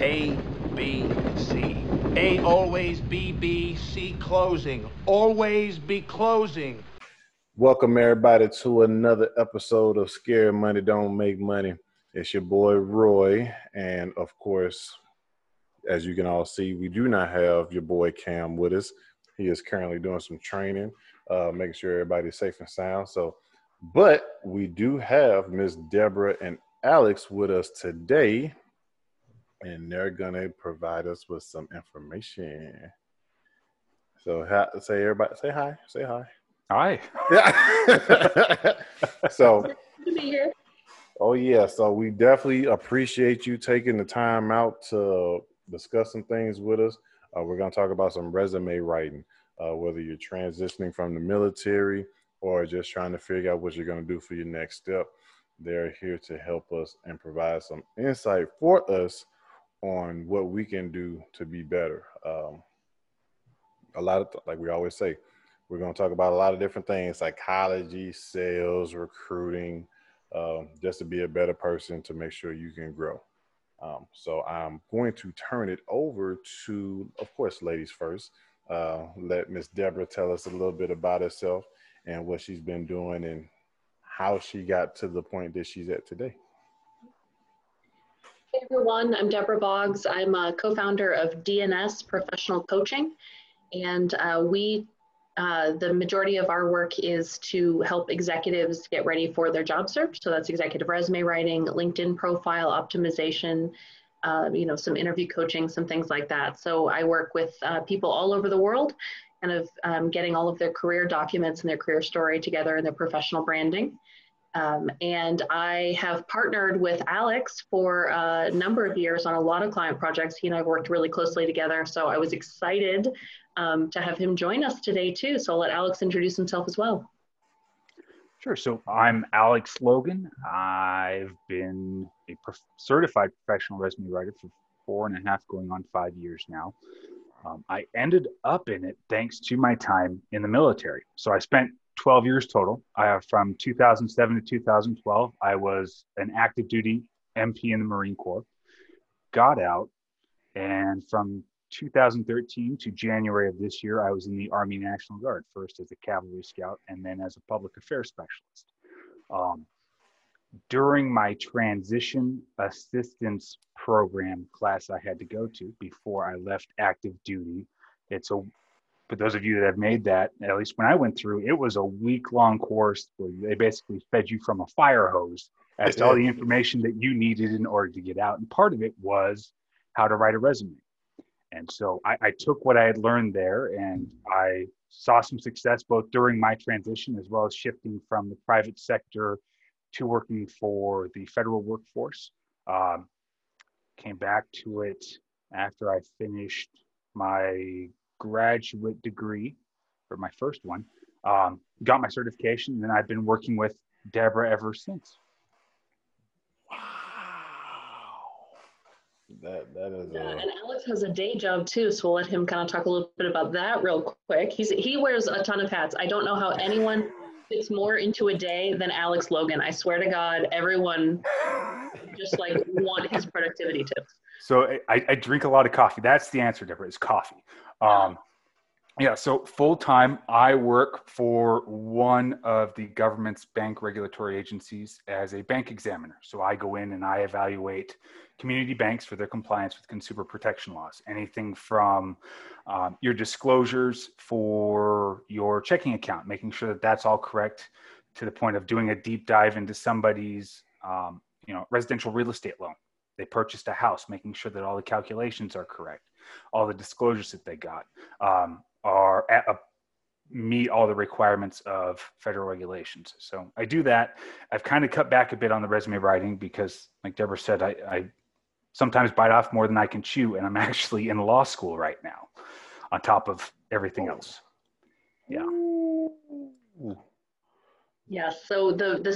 A, B, C. A always, B, B, C closing. Always be closing. Welcome everybody to another episode of Scared Money Don't Make Money. It's your boy Roy, and of course, as you can all see, we do not have your boy Cam with us. He is currently doing some training, making sure everybody's safe and sound. So, but we do have Miss Debra and Alex with us today, and they're gonna provide us with some information. So, say everybody, say hi, say hi. Hi. Yeah. So. Good to be here. Oh yeah, so we definitely appreciate you taking the time out to discuss some things with us. We're going to talk about some resume writing, whether you're transitioning from the military or just trying to figure out what you're going to do for your next step. They're here to help us and provide some insight for us on what we can do to be better. A lot of, like we always say, we're going to talk about a lot of different things, psychology, sales, recruiting, just to be a better person, to make sure you can grow. So I'm going to turn it over to, of course, ladies first. Let Miss Debra tell us a little bit about herself and what she's been doing and how she got to the point that she's at today. Hey everyone, I'm Debra Boggs. I'm a co-founder of DNS Professional Coaching, and the majority of our work is to help executives get ready for their job search. So that's executive resume writing, LinkedIn profile optimization, some interview coaching, some things like that. So I work with people all over the world, kind of getting all of their career documents and their career story together and their professional branding. And I have partnered with Alex for a number of years on a lot of client projects. He and I worked really closely together, so I was excited to have him join us today too. So I'll let Alex introduce himself as well. Sure. So I'm Alex Logan. I've been a certified professional resume writer for 4.5, going on 5 years now. I ended up in it thanks to my time in the military. So I spent 12 years total. From 2007 to 2012, I was an active duty MP in the Marine Corps, got out, and from 2013 to January of this year, I was in the Army National Guard, first as a cavalry scout and then as a public affairs specialist. During my transition assistance program class I had to go to before I left active duty, for those of you that have made that, at least when I went through, it was a week-long course where they basically fed you from a fire hose as to all the information that you needed in order to get out. And part of it was how to write a resume. And so I took what I had learned there, and I saw some success both during my transition as well as shifting from the private sector to working for the federal workforce. Came back to it after I finished my graduate degree, or my first one, got my certification, and I've been working with Debra ever since. That is and Alex has a day job too, so we'll let him kind of talk a little bit about that real quick. He wears a ton of hats. I don't know how anyone fits more into a day than Alex Logan. I swear to God, everyone just like want his productivity tips. So I drink a lot of coffee. That's the answer, Debra, is coffee. Yeah, so full-time, I work for one of the government's bank regulatory agencies as a bank examiner. So I go in and I evaluate community banks for their compliance with consumer protection laws. Anything from your disclosures for your checking account, making sure that that's all correct, to the point of doing a deep dive into somebody's residential real estate loan. They purchased a house, making sure that all the calculations are correct, all the disclosures that they got meet all the requirements of federal regulations. So I do that. I've kind of cut back a bit on the resume writing because, like Debra said, I sometimes bite off more than I can chew, and I'm actually in law school right now on top of everything else. Yeah. Ooh. Yeah, so the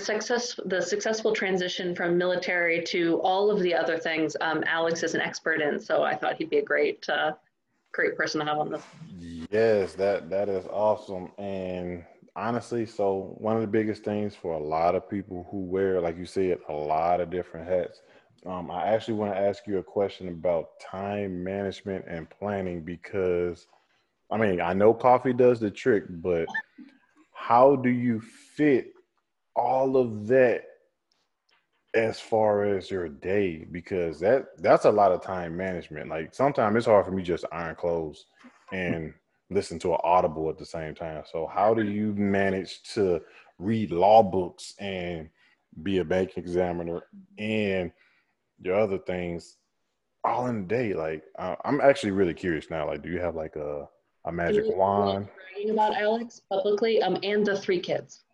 successful transition from military to all of the other things, Alex is an expert in, so I thought he'd be a great person to have on this. Yes, that is awesome. And honestly, so one of the biggest things for a lot of people who wear, like you said, a lot of different hats, I actually want to ask you a question about time management and planning, because I mean, I know coffee does the trick, but how do you fit all of that as far as your day? Because that's a lot of time management. Like sometimes it's hard for me just to iron clothes and listen to an audible at the same time. So how do you manage to read law books and be a bank examiner and your other things all in a day? Like I'm actually really curious now. Like, do you have like a magic wand? Bragging about Alex publicly, and the 3 kids.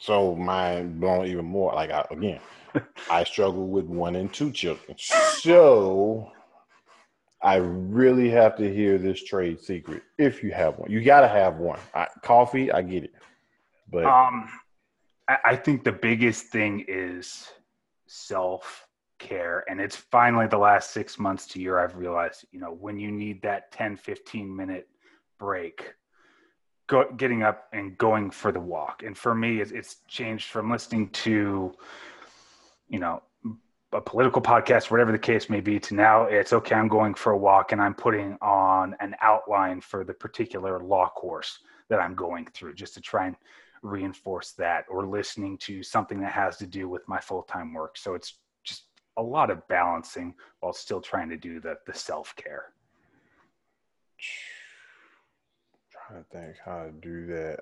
So mind blown even more. Like I struggle with 1 and 2 children. So I really have to hear this trade secret. If you have one, you gotta have one. Coffee, I get it, but I think the biggest thing is self-care. And it's finally the last 6 months to year I've realized, you know, when you need that 10, 15-minute break, getting up and going for the walk. And for me, it's changed from listening to, you know, a political podcast, whatever the case may be, to now it's okay, I'm going for a walk and I'm putting on an outline for the particular law course that I'm going through, just to try and reinforce that, or listening to something that has to do with my full-time work. So it's just a lot of balancing while still trying to do the self-care. I'm trying to think how to do that.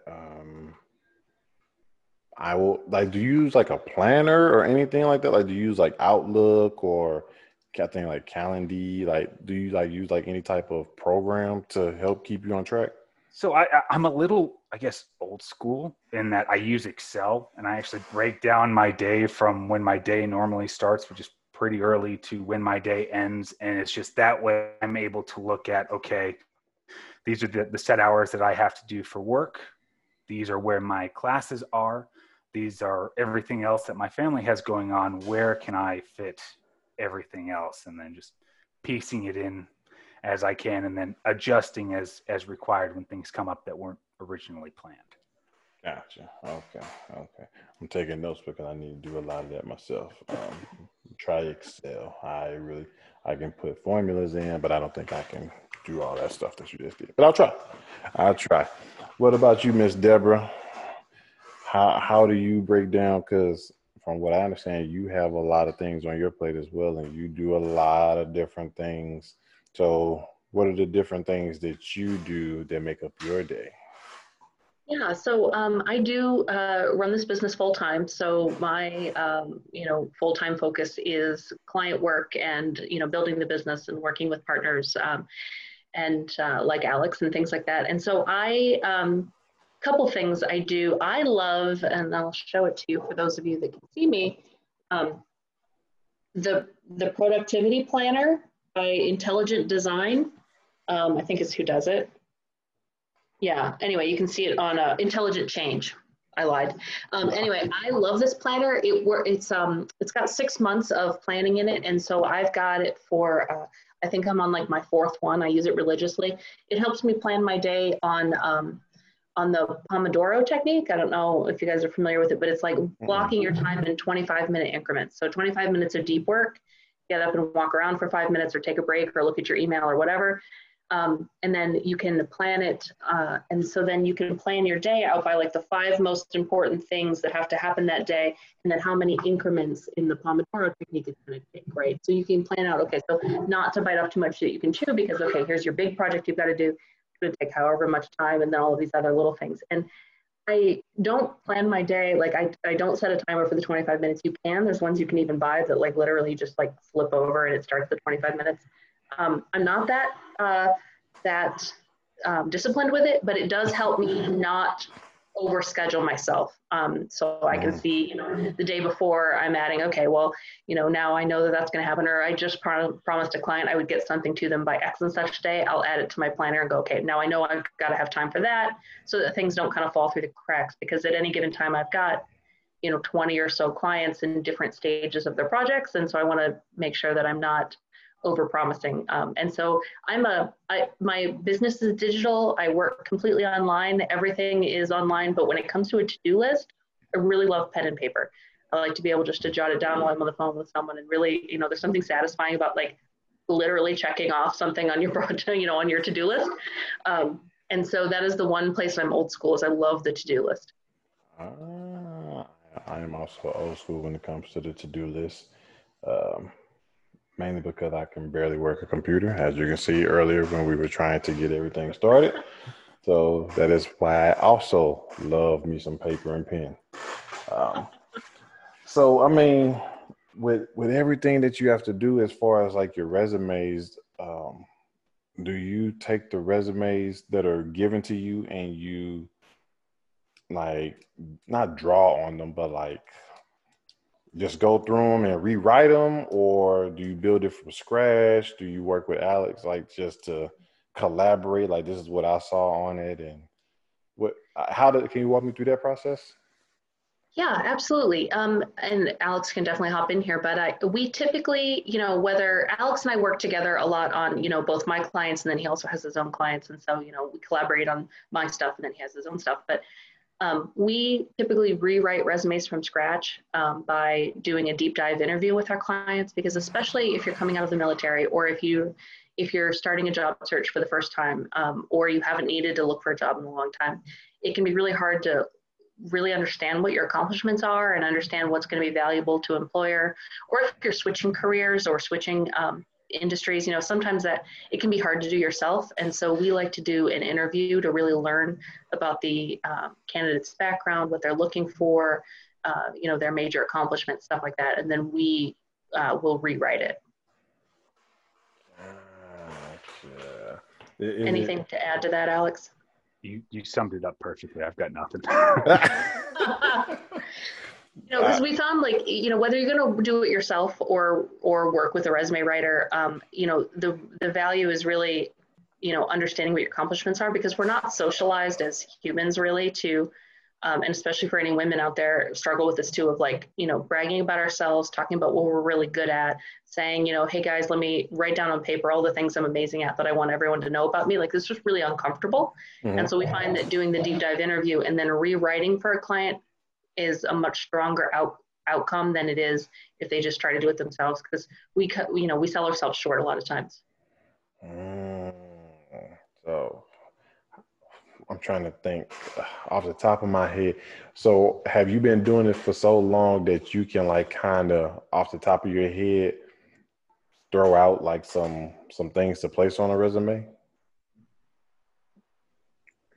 I will, like, do you use like a planner or anything like that? Like, do you use like Outlook or I think like Calendly? Like, do you like use like any type of program to help keep you on track? So I'm a little, I guess, old school in that I use Excel, and I actually break down my day from when my day normally starts, which is pretty early, to when my day ends. And it's just that way I'm able to look at, okay, these are the set hours that I have to do for work. These are where my classes are. These are everything else that my family has going on. Where can I fit everything else? And then just piecing it in as I can, and then adjusting as required when things come up that weren't originally planned. Gotcha. Okay. I'm taking notes because I need to do a lot of that myself. Try Excel. I can put formulas in, but I don't think I can do all that stuff that you just did. But I'll try. What about you, Miss Debra? How do you break down? Because from what I understand, you have a lot of things on your plate as well, and you do a lot of different things. So what are the different things that you do that make up your day? Yeah, so I do run this business full-time. So my, full-time focus is client work and, building the business and working with partners and like Alex and things like that. And so I, couple things I do. I love, and I'll show it to you for those of you that can see me, the productivity planner by Intelligent Design, I think is who does it. Yeah, anyway, you can see it on Intelligent Change. I lied. Anyway, I love this planner. It's got 6 months of planning in it, and so I've got it for, I think I'm on like my 4th one. I use it religiously. It helps me plan my day on the Pomodoro technique. I don't know if you guys are familiar with it, but it's like blocking your time in 25-minute increments. So 25 minutes of deep work, get up and walk around for 5 minutes or take a break or look at your email or whatever. And then you can plan it. And so then you can plan your day out by like the 5 most important things that have to happen that day. And then how many increments in the Pomodoro technique it's going to take, right? So you can plan out, okay, so not to bite off too much that you can chew, because, okay, here's your big project you've got to do. It's going to take however much time, and then all of these other little things. And I don't plan my day. Like I don't set a timer for the 25 minutes. You can, there's ones you can even buy that like literally just like flip over and it starts the 25 minutes. I'm not that disciplined with it, but it does help me not overschedule myself. So I can see, the day before I'm adding, okay, well, now I know that that's going to happen, or I just promised a client I would get something to them by X and such day. I'll add it to my planner and go, okay, now I know I've got to have time for that, so that things don't kind of fall through the cracks, because at any given time I've got, 20 or so clients in different stages of their projects. And so I want to make sure that I'm not overpromising. And so my business is digital. I work completely online. Everything is online. But when it comes to a to-do list, I really love pen and paper. I like to be able just to jot it down while I'm on the phone with someone, and really, you know, there's something satisfying about like literally checking off something on your project, you know, on your to-do list. And so that is the one place I'm old school, is I love the to-do list. I am also old school when it comes to the to-do list, mainly because I can barely work a computer, as you can see earlier when we were trying to get everything started. So that is why I also love me some paper and pen. So, I mean, with everything that you have to do as far as like your resumes, do you take the resumes that are given to you and you like not draw on them, but like just go through them and rewrite them? Or do you build it from scratch? Do you work with Alex, like just to collaborate? Like, this is what I saw on it. And can you walk me through that process? Yeah, absolutely. And Alex can definitely hop in here, but we typically, you know, whether Alex and I work together a lot on, you know, both my clients, and then he also has his own clients. And so, you know, we collaborate on my stuff and then he has his own stuff. But we typically rewrite resumes from scratch by doing a deep dive interview with our clients, because especially if you're coming out of the military, or if you're starting a job search for the first time, or you haven't needed to look for a job in a long time, it can be really hard to really understand what your accomplishments are and understand what's going to be valuable to an employer. Or if you're switching careers or switching industries, you know, sometimes that it can be hard to do yourself. And so we like to do an interview to really learn about the candidate's background, what they're looking for, you know, their major accomplishments, stuff like that. And then we will rewrite it. Gotcha. Anything to add to that, Alex? You summed it up perfectly. I've got nothing. You know, because we found, like, you know, whether you're going to do it yourself or work with a resume writer, you know, the value is really, you know, understanding what your accomplishments are, because we're not socialized as humans really to, and especially for any women out there struggle with this too, of like, you know, bragging about ourselves, talking about what we're really good at, saying, you know, hey guys, let me write down on paper all the things I'm amazing at that I want everyone to know about me. Like, this was really uncomfortable. Mm-hmm. And so we find that doing the deep dive interview and then rewriting for a client is a much stronger outcome than it is if they just try to do it themselves, because you know, we sell ourselves short a lot of times. So I'm trying to think off the top of my head. So have you been doing it for so long that you can like kind of off the top of your head throw out like some things to place on a resume?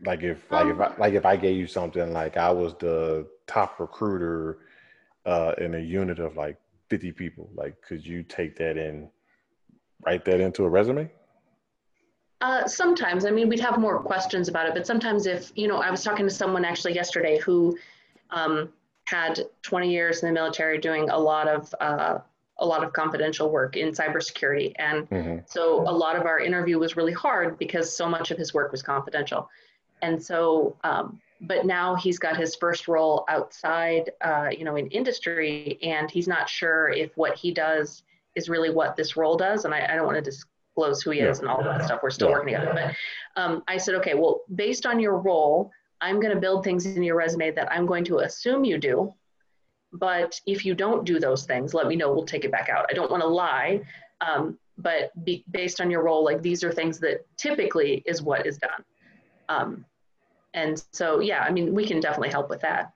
Like if I gave you something like I was the top recruiter in a unit of like 50 people, like could you take that and write that into a resume? Sometimes, I mean, we'd have more questions about it, but sometimes if, you know, I was talking to someone actually yesterday who had 20 years in the military doing a lot of confidential work in cybersecurity. And mm-hmm. so a lot of our interview was really hard because so much of his work was confidential. And so, but now he's got his first role outside, you know, in industry, and he's not sure if what he does is really what this role does. And I don't want to disclose who he is and all that stuff. We're still working together. But I said, okay, well, based on your role, I'm going to build things in your resume that I'm going to assume you do. But if you don't do those things, let me know. We'll take it back out. I don't want to lie, but based on your role, like these are things that typically is what is done. And so, yeah, I mean, we can definitely help with that.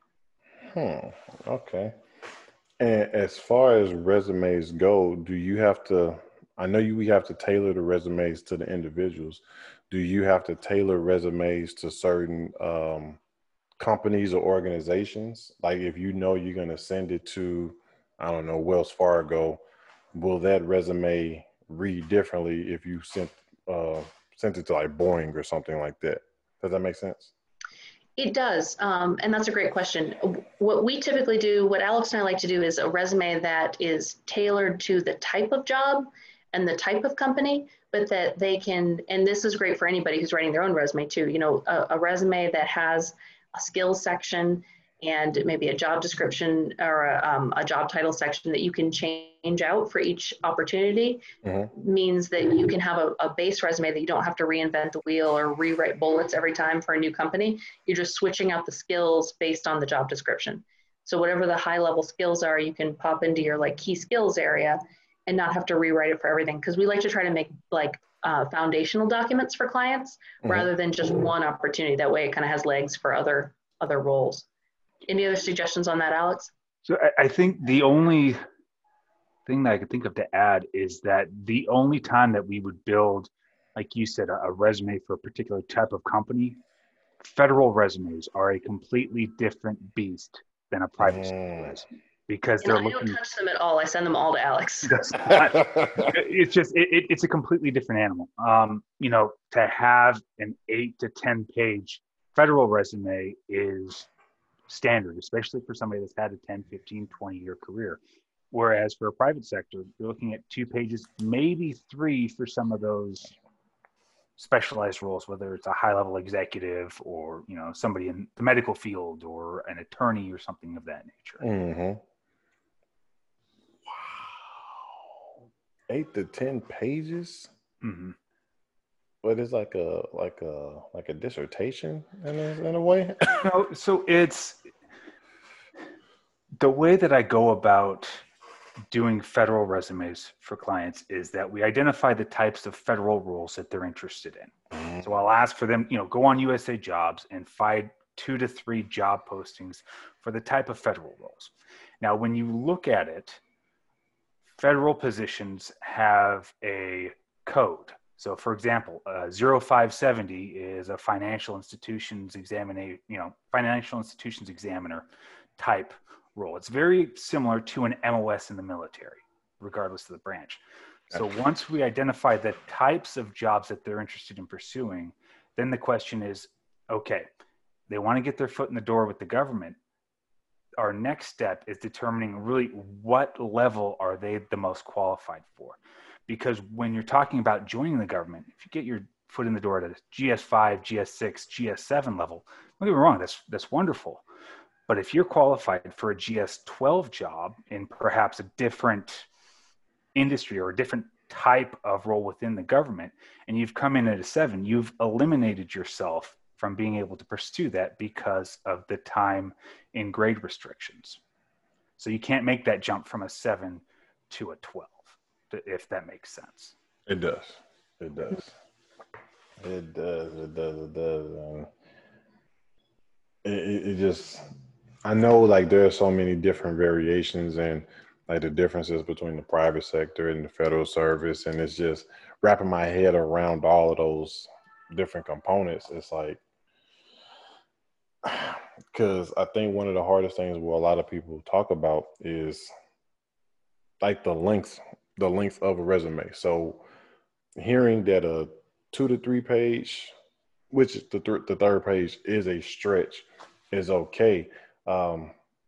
Okay. And as far as resumes go, do you have to, I know we have to tailor the resumes to the individuals. Do you have to tailor resumes to certain companies or organizations? Like if you know you're going to send it to, I don't know, Wells Fargo, will that resume read differently if you sent it to like Boeing or something like that? Does that make sense? It does. And that's a great question. What we typically do, what Alex and I like to do, is a resume that is tailored to the type of job and the type of company, but that they can, and this is great for anybody who's writing their own resume too, you know, a resume that has a skills section and maybe a job description or a job title section that you can change out for each opportunity. Mm-hmm. Means that you can have a base resume that you don't have to reinvent the wheel or rewrite bullets every time for a new company. You're just switching out the skills based on the job description. So whatever the high level skills are, you can pop into your like key skills area and not have to rewrite it for everything. Because we like to try to make like foundational documents for clients rather than just one opportunity. That way it kind of has legs for other roles. Any other suggestions on that, Alex? So I think the only thing that I could think of to add is that the only time that we would build, like you said, a resume for a particular type of company, federal resumes are a completely different beast than a private sector resume. Because they're looking, I don't touch them at all. I send them all to Alex. It's just, it's a completely different animal. You know, to have an 8 to 10 page federal resume is standard, especially for somebody that's had a 10, 15, 20-year career. Whereas for a private sector, you're looking at 2 pages, maybe 3 for some of those specialized roles, whether it's a high-level executive or, you know, somebody in the medical field or an attorney or something of that nature. Mm-hmm. 8 to 10 pages, but it's like a dissertation in a way. No, so it's the way that I go about doing federal resumes for clients is that we identify the types of federal roles that they're interested in. Mm-hmm. So I'll ask for them, you know, go on USA Jobs and find 2 to 3 job postings for the type of federal roles. Now, when you look at it, federal positions have a code. So for example, 0570 is a financial institutions examiner type role. It's very similar to an MOS in the military, regardless of the branch. So once we identify the types of jobs that they're interested in pursuing, then the question is, okay, they want to get their foot in the door with the government. Our next step is determining really what level are they the most qualified for? Because when you're talking about joining the government, if you get your foot in the door at a GS5, GS6, GS7 level, don't get me wrong, that's wonderful. But if you're qualified for a GS12 job in perhaps a different industry or a different type of role within the government, and you've come in at a 7, you've eliminated yourself from being able to pursue that because of the time in grade restrictions. So you can't make that jump from a 7 to a 12, if that makes sense. It does. It does. It does. It does. It does. It just, I know like there are so many different variations and like the differences between the private sector and the federal service. And it's just wrapping my head around all of those different components. It's like, because I think one of the hardest things where a lot of people talk about is like the length of a resume. So hearing that a 2 to 3 page, which is the third page is a stretch, is okay.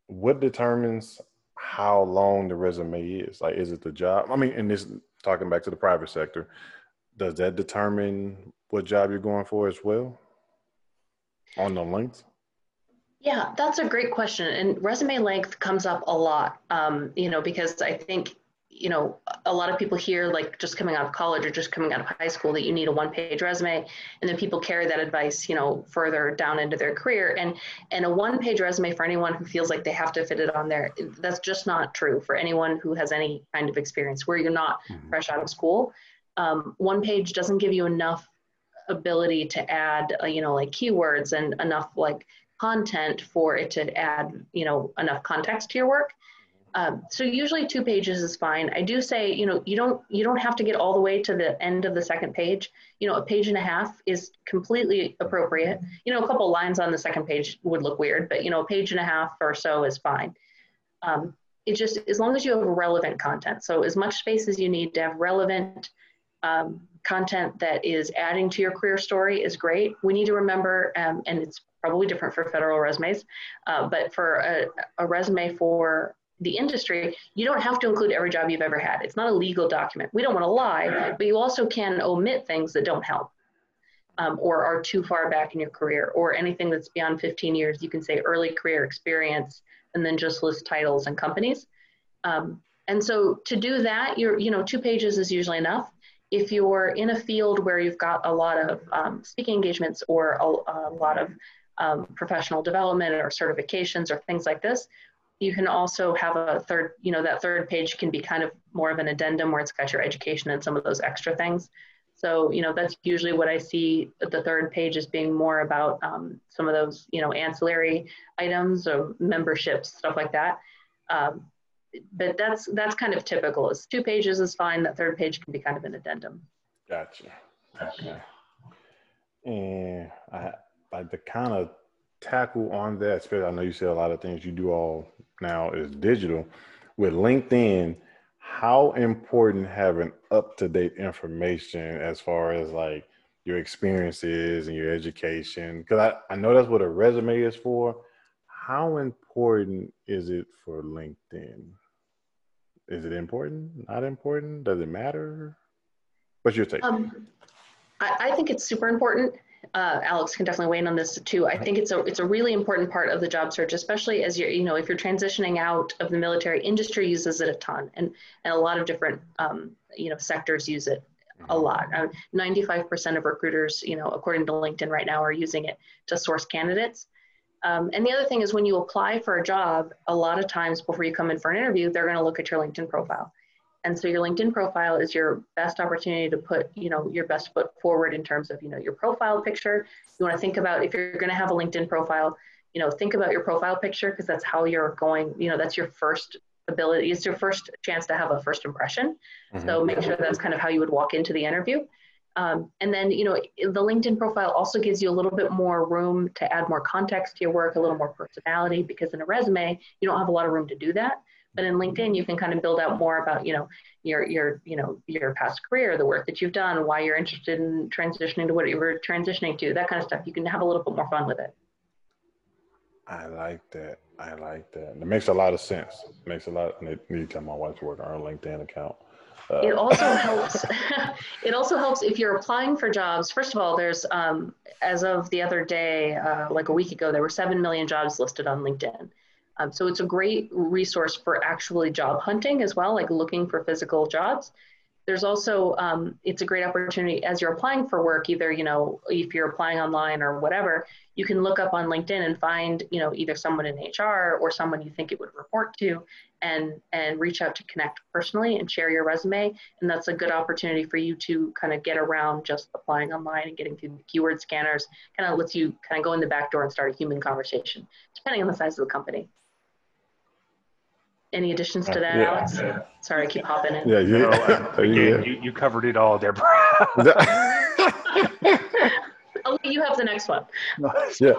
What determines how long the resume is? Like, is it the job? I mean, and this talking back to the private sector, does that determine what job you're going for as well on the length? Yeah, that's a great question. And resume length comes up a lot, you know, because I think, you know, a lot of people hear like just coming out of college or just coming out of high school that you need a 1-page resume. And then people carry that advice, you know, further down into their career. And a 1-page resume for anyone who feels like they have to fit it on there, that's just not true for anyone who has any kind of experience where you're not fresh out of school. 1 page doesn't give you enough ability to add, you know, like keywords and enough like content for it to add, you know, enough context to your work. So usually 2 pages is fine. I do say, you know, you don't have to get all the way to the end of the second page. You know, a 1.5 pages is completely appropriate. You know, a couple lines on the second page would look weird, but you know, a 1.5 pages or so is fine. It just, as long as you have relevant content. So as much space as you need to have relevant content that is adding to your career story is great. We need to remember, and it's probably different for federal resumes, but for a resume for the industry, you don't have to include every job you've ever had. It's not a legal document. We don't want to lie, but you also can omit things that don't help or are too far back in your career or anything that's beyond 15 years. You can say early career experience and then just list titles and companies. And so to do that, you know, 2 pages is usually enough. If you're in a field where you've got a lot of speaking engagements or a lot of professional development or certifications or things like this, You can also have a third, you know, that third page can be kind of more of an addendum where it's got your education and some of those extra things. So, you know, that's usually what I see at the third page as being more about some of those, you know, ancillary items or memberships, stuff like that. But that's kind of typical. It's 2 pages is fine. That third page can be kind of an addendum. Gotcha. Okay. And I like to kind of tackle on that, especially I know you said a lot of things you do all now is digital. With LinkedIn, how important having up-to-date information as far as like your experiences and your education? Because I know that's what a resume is for. How important is it for LinkedIn? Is it important? Not important? Does it matter? What's your take? I think it's super important. Alex can definitely weigh in on this too. I think it's a really important part of the job search, especially as if you're transitioning out of the military. Industry uses it a ton, and a lot of different sectors use it a lot. 95% of recruiters, according to LinkedIn right now, are using it to source candidates. And the other thing is when you apply for a job, a lot of times before you come in for an interview, they're going to look at your LinkedIn profile. And so your LinkedIn profile is your best opportunity to put, your best foot forward in terms of, your profile picture. You want to think about if you're going to have a LinkedIn profile, think about your profile picture because that's how you're going, that's your first ability. It's your first chance to have a first impression. Mm-hmm. So make sure that's kind of how you would walk into the interview. And then, the LinkedIn profile also gives you a little bit more room to add more context to your work, a little more personality, because in a resume, you don't have a lot of room to do that. But in LinkedIn, you can kind of build out more about, your past career, the work that you've done, why you're interested in transitioning to what you were transitioning to, that kind of stuff. You can have a little bit more fun with it. I like that. It makes a lot of sense. Need to tell my wife to work on her LinkedIn account. It also helps. It also helps if you're applying for jobs. First of all, there's as of the other day, like a week ago, there were 7 million jobs listed on LinkedIn. So it's a great resource for actually job hunting as well, like looking for physical jobs. There's also, it's a great opportunity as you're applying for work, either, if you're applying online or whatever, you can look up on LinkedIn and find, either someone in HR or someone you think it would report to and reach out to connect personally and share your resume. And that's a good opportunity for you to kind of get around just applying online and getting through the keyword scanners, kind of lets you kind of go in the back door and start a human conversation, depending on the size of the company. Any additions to that, Alex? Yeah. Sorry, I keep hopping in. You covered it all, Debra. I'll let you have the next one. Yeah,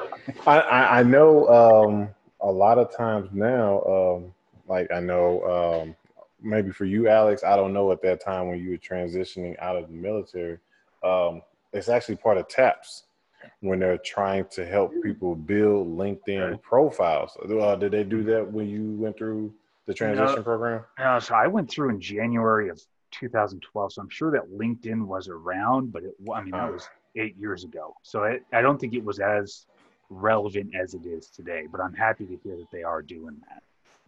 I know a lot of times now, like I know maybe for you, Alex, I don't know at that time when you were transitioning out of the military, it's actually part of TAPS when they're trying to help people build LinkedIn profiles. Did they do that when you went through the transition program? So I went through in January of 2012. So I'm sure that LinkedIn was around, but that was 8 years ago. So I don't think it was as relevant as it is today, but I'm happy to hear that they are doing that.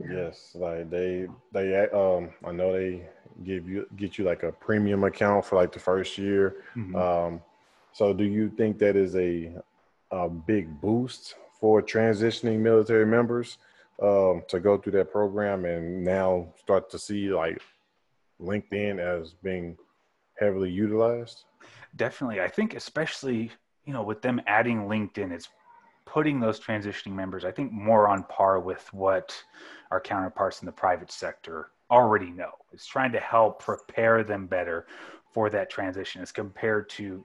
Yes. Like they I know they get you like a premium account for like the first year. Mm-hmm. So do you think that is a big boost for transitioning military members? To go through that program and now start to see like LinkedIn as being heavily utilized? Definitely. I think especially, with them adding LinkedIn, it's putting those transitioning members, I think, more on par with what our counterparts in the private sector already know. It's trying to help prepare them better for that transition as compared to,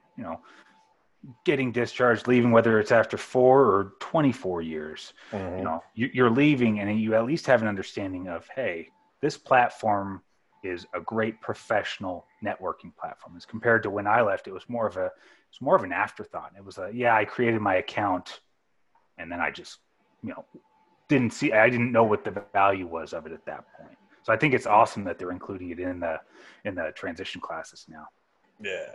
getting discharged, leaving, whether it's after 4 or 24 years, mm-hmm. You're leaving and you at least have an understanding of, hey, this platform is a great professional networking platform. As compared to when I left, it was more of an afterthought. It was I created my account and then I just, I didn't know what the value was of it at that point. So I think it's awesome that they're including it in the transition classes now. Yeah,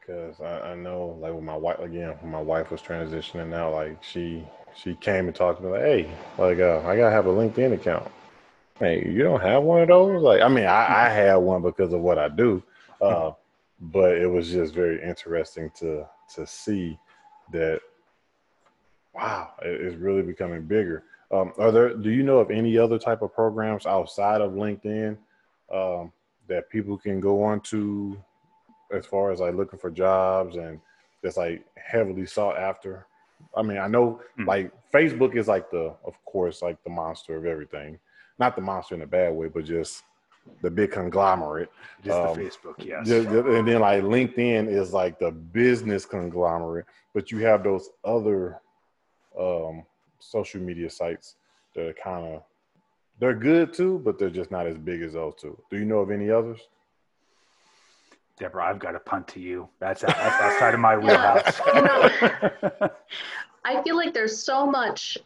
because I know, like with my wife, again, when my wife was transitioning out, like she came and talked to me like, hey, like I gotta have a LinkedIn account. Hey, you don't have one of those? Like, I mean, I had one because of what I do, but it was just very interesting to see that. Wow, it's really becoming bigger. Do you know of any other type of programs outside of LinkedIn that people can go on to as far as like looking for jobs and that's like heavily sought after? I mean, I know like Facebook is like the, of course, like the monster of everything, not the monster in a bad way, but just the big conglomerate. Just the Facebook, yes. And then like LinkedIn is like the business conglomerate, but you have those other social media sites that are kind of, they're good too, but they're just not as big as those two. Do you know of any others? Debra, I've got a punt to you. That's outside of my wheelhouse. I feel like there's so much.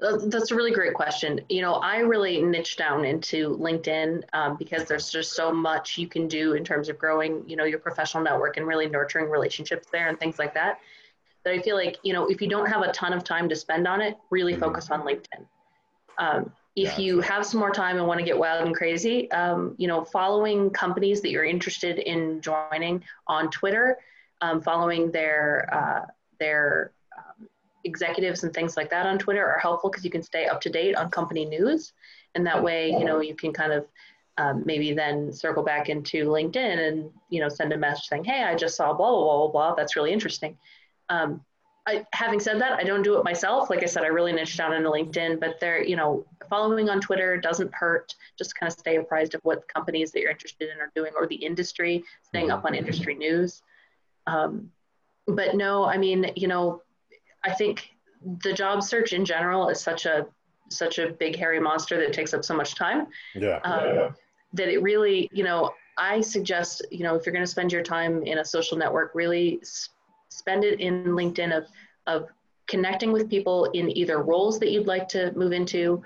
That's a really great question. You know, I really niche down into LinkedIn because there's just so much you can do in terms of growing, you know, your professional network and really nurturing relationships there and things like that. That I feel like, you know, if you don't have a ton of time to spend on it, really focus on LinkedIn. If you have some more time and want to get wild and crazy, you know, following companies that you're interested in joining on Twitter, following their executives and things like that on Twitter are helpful because you can stay up to date on company news. And that way, you know, you can kind of maybe then circle back into LinkedIn and, you know, send a message saying, hey, I just saw blah, blah, blah, blah, blah. That's really interesting. Having said that, I don't do it myself. Like I said, I really niche down into LinkedIn, but there, you know, following on Twitter doesn't hurt. Just kind of stay apprised of what companies that you're interested in are doing or the industry, staying up on industry news. But no, I mean, you know, I think the job search in general is such a big hairy monster that takes up so much time that it really, you know, I suggest, you know, if you're going to spend your time in a social network, really spend it in LinkedIn of connecting with people in either roles that you'd like to move into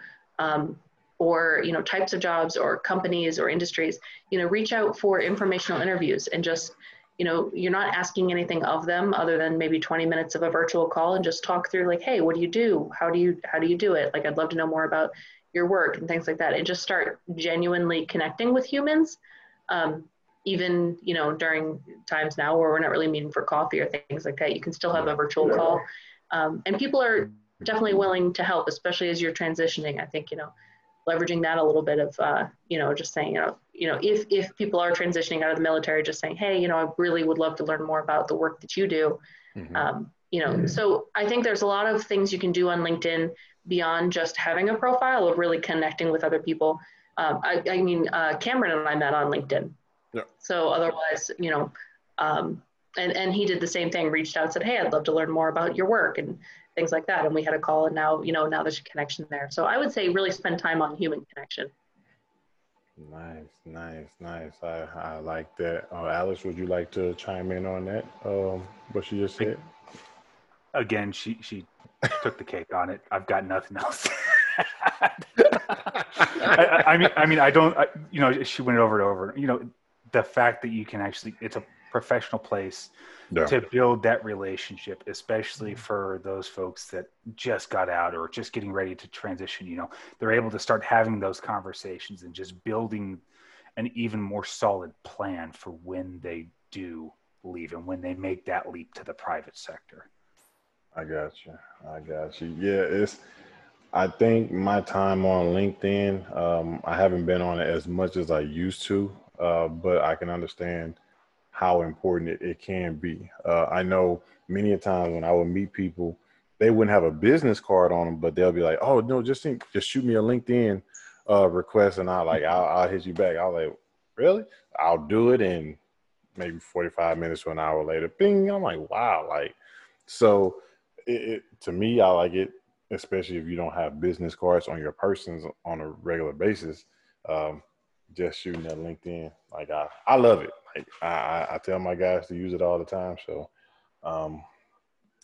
or, you know, types of jobs or companies or industries, you know, reach out for informational interviews and just, you know, you're not asking anything of them other than maybe 20 minutes of a virtual call and just talk through like, hey, what do you do? How do you do it? Like, I'd love to know more about your work and things like that. And just start genuinely connecting with humans. Even, you know, during times now where we're not really meeting for coffee or things like that, you can still have a virtual call. And people are definitely willing to help, especially as you're transitioning. I think, you know, leveraging that a little bit of, you know, just saying, you know, if people are transitioning out of the military, just saying, hey, you know, I really would love to learn more about the work that you do. You know, so I think there's a lot of things you can do on LinkedIn beyond just having a profile of really connecting with other people. I mean, Cameron and I met on LinkedIn. Yeah. So otherwise, you know, and he did the same thing, reached out and said, hey, I'd love to learn more about your work and things like that. And we had a call and now, you know, now there's a connection there. So I would say really spend time on human connection. Nice. I like that. Alex, would you like to chime in on that? What she just said? Again, she took the cake on it. I've got nothing else. I mean, I don't, you know, she went over, you know, the fact that you can actually, it's a professional place to build that relationship, especially for those folks that just got out or just getting ready to transition, you know, they're able to start having those conversations and just building an even more solid plan for when they do leave and when they make that leap to the private sector. I got you. Yeah. I think my time on LinkedIn, I haven't been on it as much as I used to, but I can understand how important it can be. I know many a times when I would meet people, they wouldn't have a business card on them, but they'll be like, oh, no, just shoot me a LinkedIn request and I'll hit you back. I was like, really? I'll do it in maybe 45 minutes to an hour later. Bing! I'm like, wow. Like, so it to me, I like it. Especially if you don't have business cards on your persons on a regular basis, just shooting at LinkedIn. Like I love it. Like I tell my guys to use it all the time. So,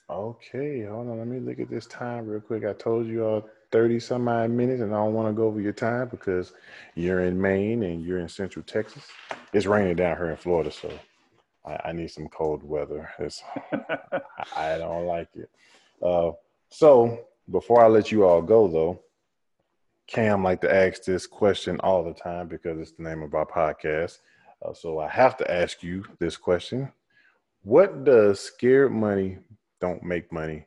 okay, hold on. Let me look at this time real quick. I told you all 30 some odd minutes and I don't want to go over your time because you're in Maine and you're in Central Texas. It's raining down here in Florida. So I need some cold weather. I don't like it. So, before I let you all go, though, Cam like to ask this question all the time because it's the name of our podcast. So I have to ask you this question. What does scared money don't make money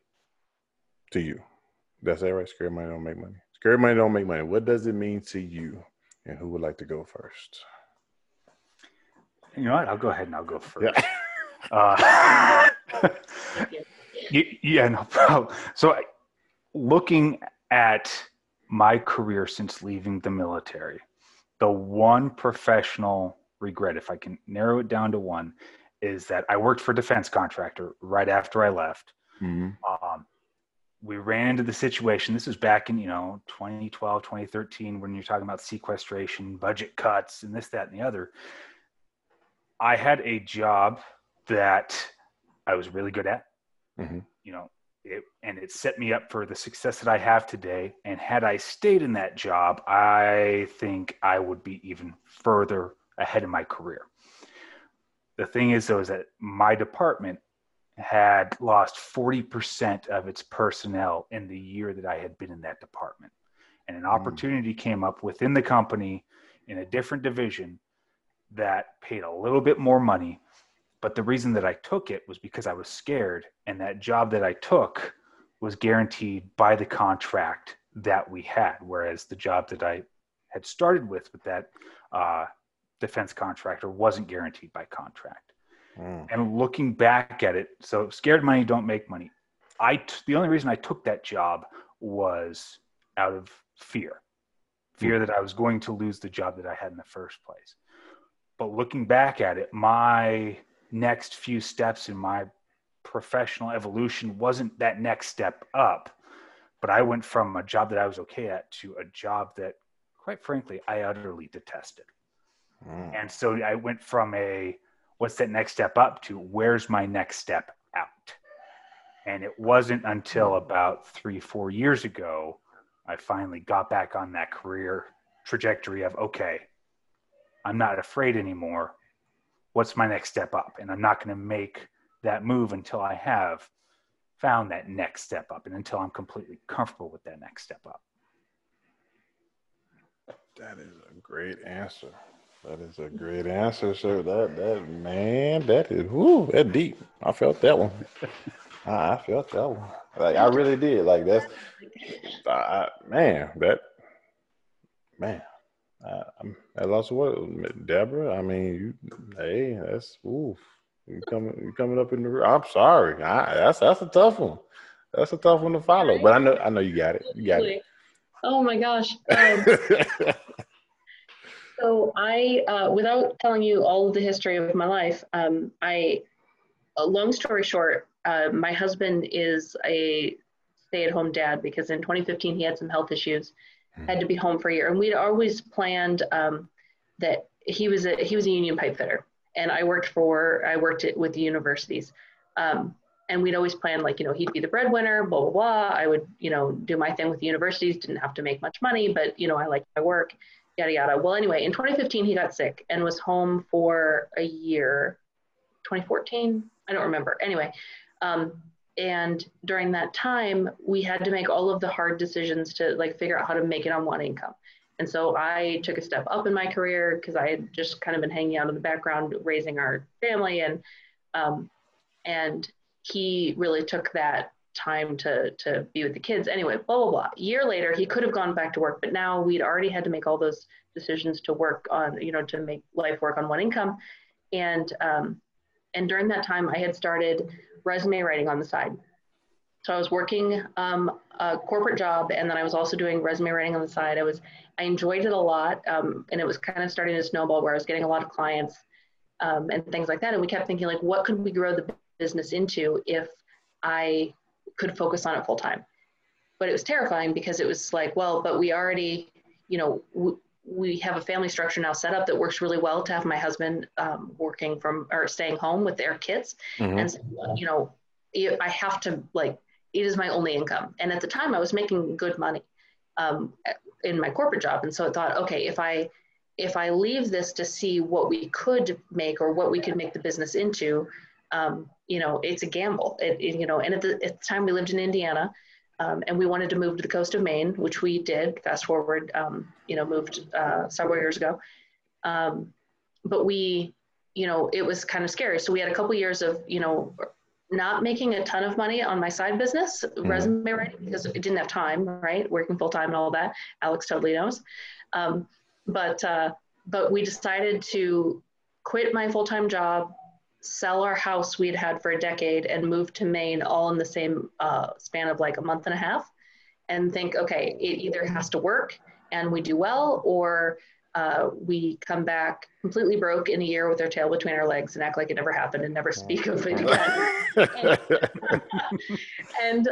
to you? That's that right? Scared money don't make money. Scared money don't make money. What does it mean to you? And who would like to go first? You know what? I'll go ahead and I'll go first. Yeah. Yeah, no problem. So looking at my career since leaving the military, the one professional regret, if I can narrow it down to one, is that I worked for a defense contractor right after I left. Mm-hmm. We ran into the situation. This was back in, 2012, 2013, when you're talking about sequestration, budget cuts, and this, that, and the other. I had a job that I was really good at, mm-hmm. And it set me up for the success that I have today. And had I stayed in that job, I think I would be even further ahead in my career. The thing is, though, is that my department had lost 40% of its personnel in the year that I had been in that department. And an opportunity came up within the company in a different division that paid a little bit more money. But the reason that I took it was because I was scared. And that job that I took was guaranteed by the contract that we had. Whereas the job that I had started with that defense contractor wasn't guaranteed by contract. And looking back at it, so scared money don't make money. The only reason I took that job was out of fear that I was going to lose the job that I had in the first place. But looking back at it, my next few steps in my professional evolution wasn't that next step up, but I went from a job that I was okay at to a job that, quite frankly, I utterly detested. And so I went from what's that next step up to where's my next step out? And it wasn't until about 3-4 years ago, I finally got back on that career trajectory of, okay, I'm not afraid anymore. What's my next step up? And I'm not going to make that move until I have found that next step up and until I'm completely comfortable with that next step up. That is a great answer. That is a great answer, sir. That deep. I felt that one. I felt that one. Like I really did. Like that's, I lost what, Debra. I mean, that's oof. You coming up in the room. I'm sorry. That's a tough one. That's a tough one to follow. But I know you got it. You got it. Oh my gosh. So I, without telling you all of the history of my life, long story short, my husband is a stay-at-home dad because in 2015 he had some health issues, had to be home for a year, and we'd always planned that he was a union pipe fitter, and I worked with the universities, and we'd always planned he'd be the breadwinner, blah blah blah. I would do my thing with the universities, didn't have to make much money, but I liked my work. Yada, yada. Well, anyway, in 2015, he got sick and was home for a year, 2014. I don't remember. Anyway. And during that time, we had to make all of the hard decisions to figure out how to make it on one income. And so I took a step up in my career because I had just kind of been hanging out in the background, raising our family. And he really took that time to be with the kids. Anyway, blah, blah, blah. A year later, he could have gone back to work, but now we'd already had to make all those decisions to work on, to make life work on one income. And during that time, I had started resume writing on the side. So I was working a corporate job, and then I was also doing resume writing on the side. I enjoyed it a lot, and it was kind of starting to snowball where I was getting a lot of clients and things like that. And we kept thinking, what could we grow the business into if I could focus on it full time? But it was terrifying because it was but we already, we have a family structure now set up that works really well to have my husband working from or staying home with their kids. Mm-hmm. And, so, I have to it is my only income. And at the time I was making good money in my corporate job. And so I thought, okay, if I leave this to see what we could make or what we could make the business into, it's a gamble. And at the time we lived in Indiana, and we wanted to move to the coast of Maine, which we did. Fast forward, moved several years ago. But we, it was kind of scary. So we had a couple years of, not making a ton of money on my side business, resume writing, because I didn't have time, right? Working full time and all that. Alex totally knows. But we decided to quit my full-time job, sell our house we'd had for a decade, and move to Maine all in the same span of like a month and a half, and think, okay, it either has to work and we do well, or we come back completely broke in a year with our tail between our legs and act like it never happened and never speak of it again. And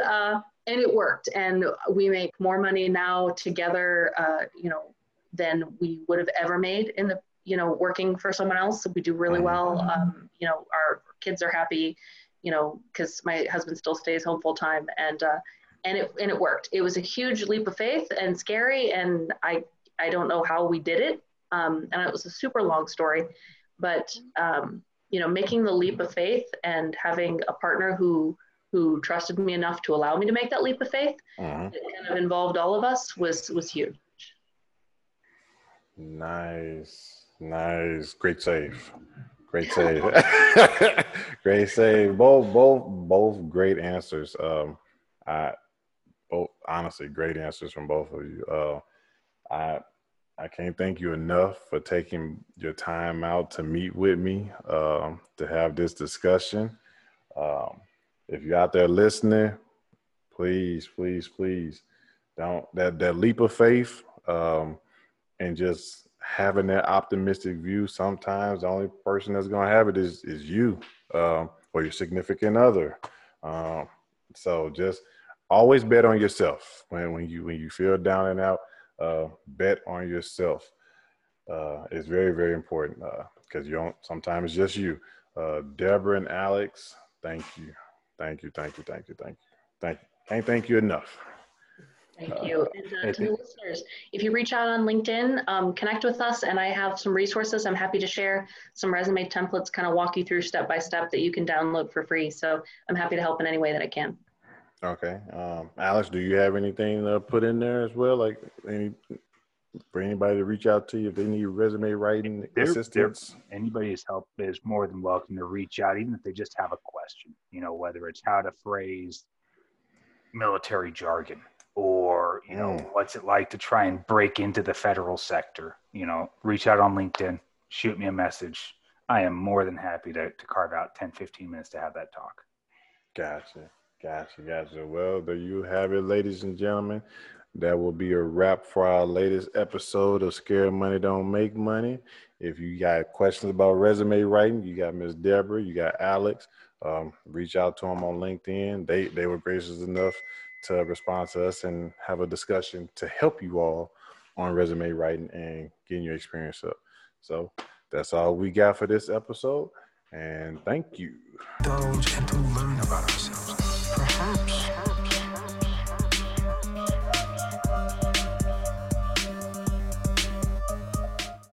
it worked. And we make more money now together, you know, than we would have ever made in the, you know, working for someone else. We do really well. You know, our kids are happy, you know, because my husband still stays home full time, and it worked. It was a huge leap of faith and scary, and I don't know how we did it. And it was a super long story, but you know, making the leap of faith and having a partner who trusted me enough to allow me to make that leap of faith, it kind of involved all of us, was huge. Nice, nice, great save, great save, great save. Both great answers. Honestly, great answers from both of you. I can't thank you enough for taking your time out to meet with me, to have this discussion. If you're out there listening, please don't that leap of faith. And just having that optimistic view, sometimes the only person that's going to have it is you, or your significant other. So just always bet on yourself. When you feel down and out, bet on yourself. It's very, very important, because you don't, sometimes it's just you. Debra and Alex, thank you. Can't thank you enough. Thank you. And to the listeners, if you reach out on LinkedIn, connect with us, and I have some resources. I'm happy to share some resume templates, kind of walk you through step by step that you can download for free. So I'm happy to help in any way that I can. Okay. Alex, do you have anything put in there as well? Like for anybody to reach out to you if they need resume writing assistance? Anybody's help is more than welcome to reach out, even if they just have a question, you know, whether it's how to phrase military jargon, or, you know, what's it like to try and break into the federal sector, you know, reach out on LinkedIn, shoot me a message. I am more than happy to carve out 10, 15 minutes to have that talk. Gotcha. Well, there you have it, ladies and gentlemen. That will be a wrap for our latest episode of Scared Money Don't Make Money. If you got questions about resume writing, you got Miss Debra, you got Alex, reach out to them on LinkedIn. They were gracious enough to respond to us and have a discussion to help you all on resume writing and getting your experience up. So that's all we got for this episode, and thank you. Indulge and to learn about ourselves.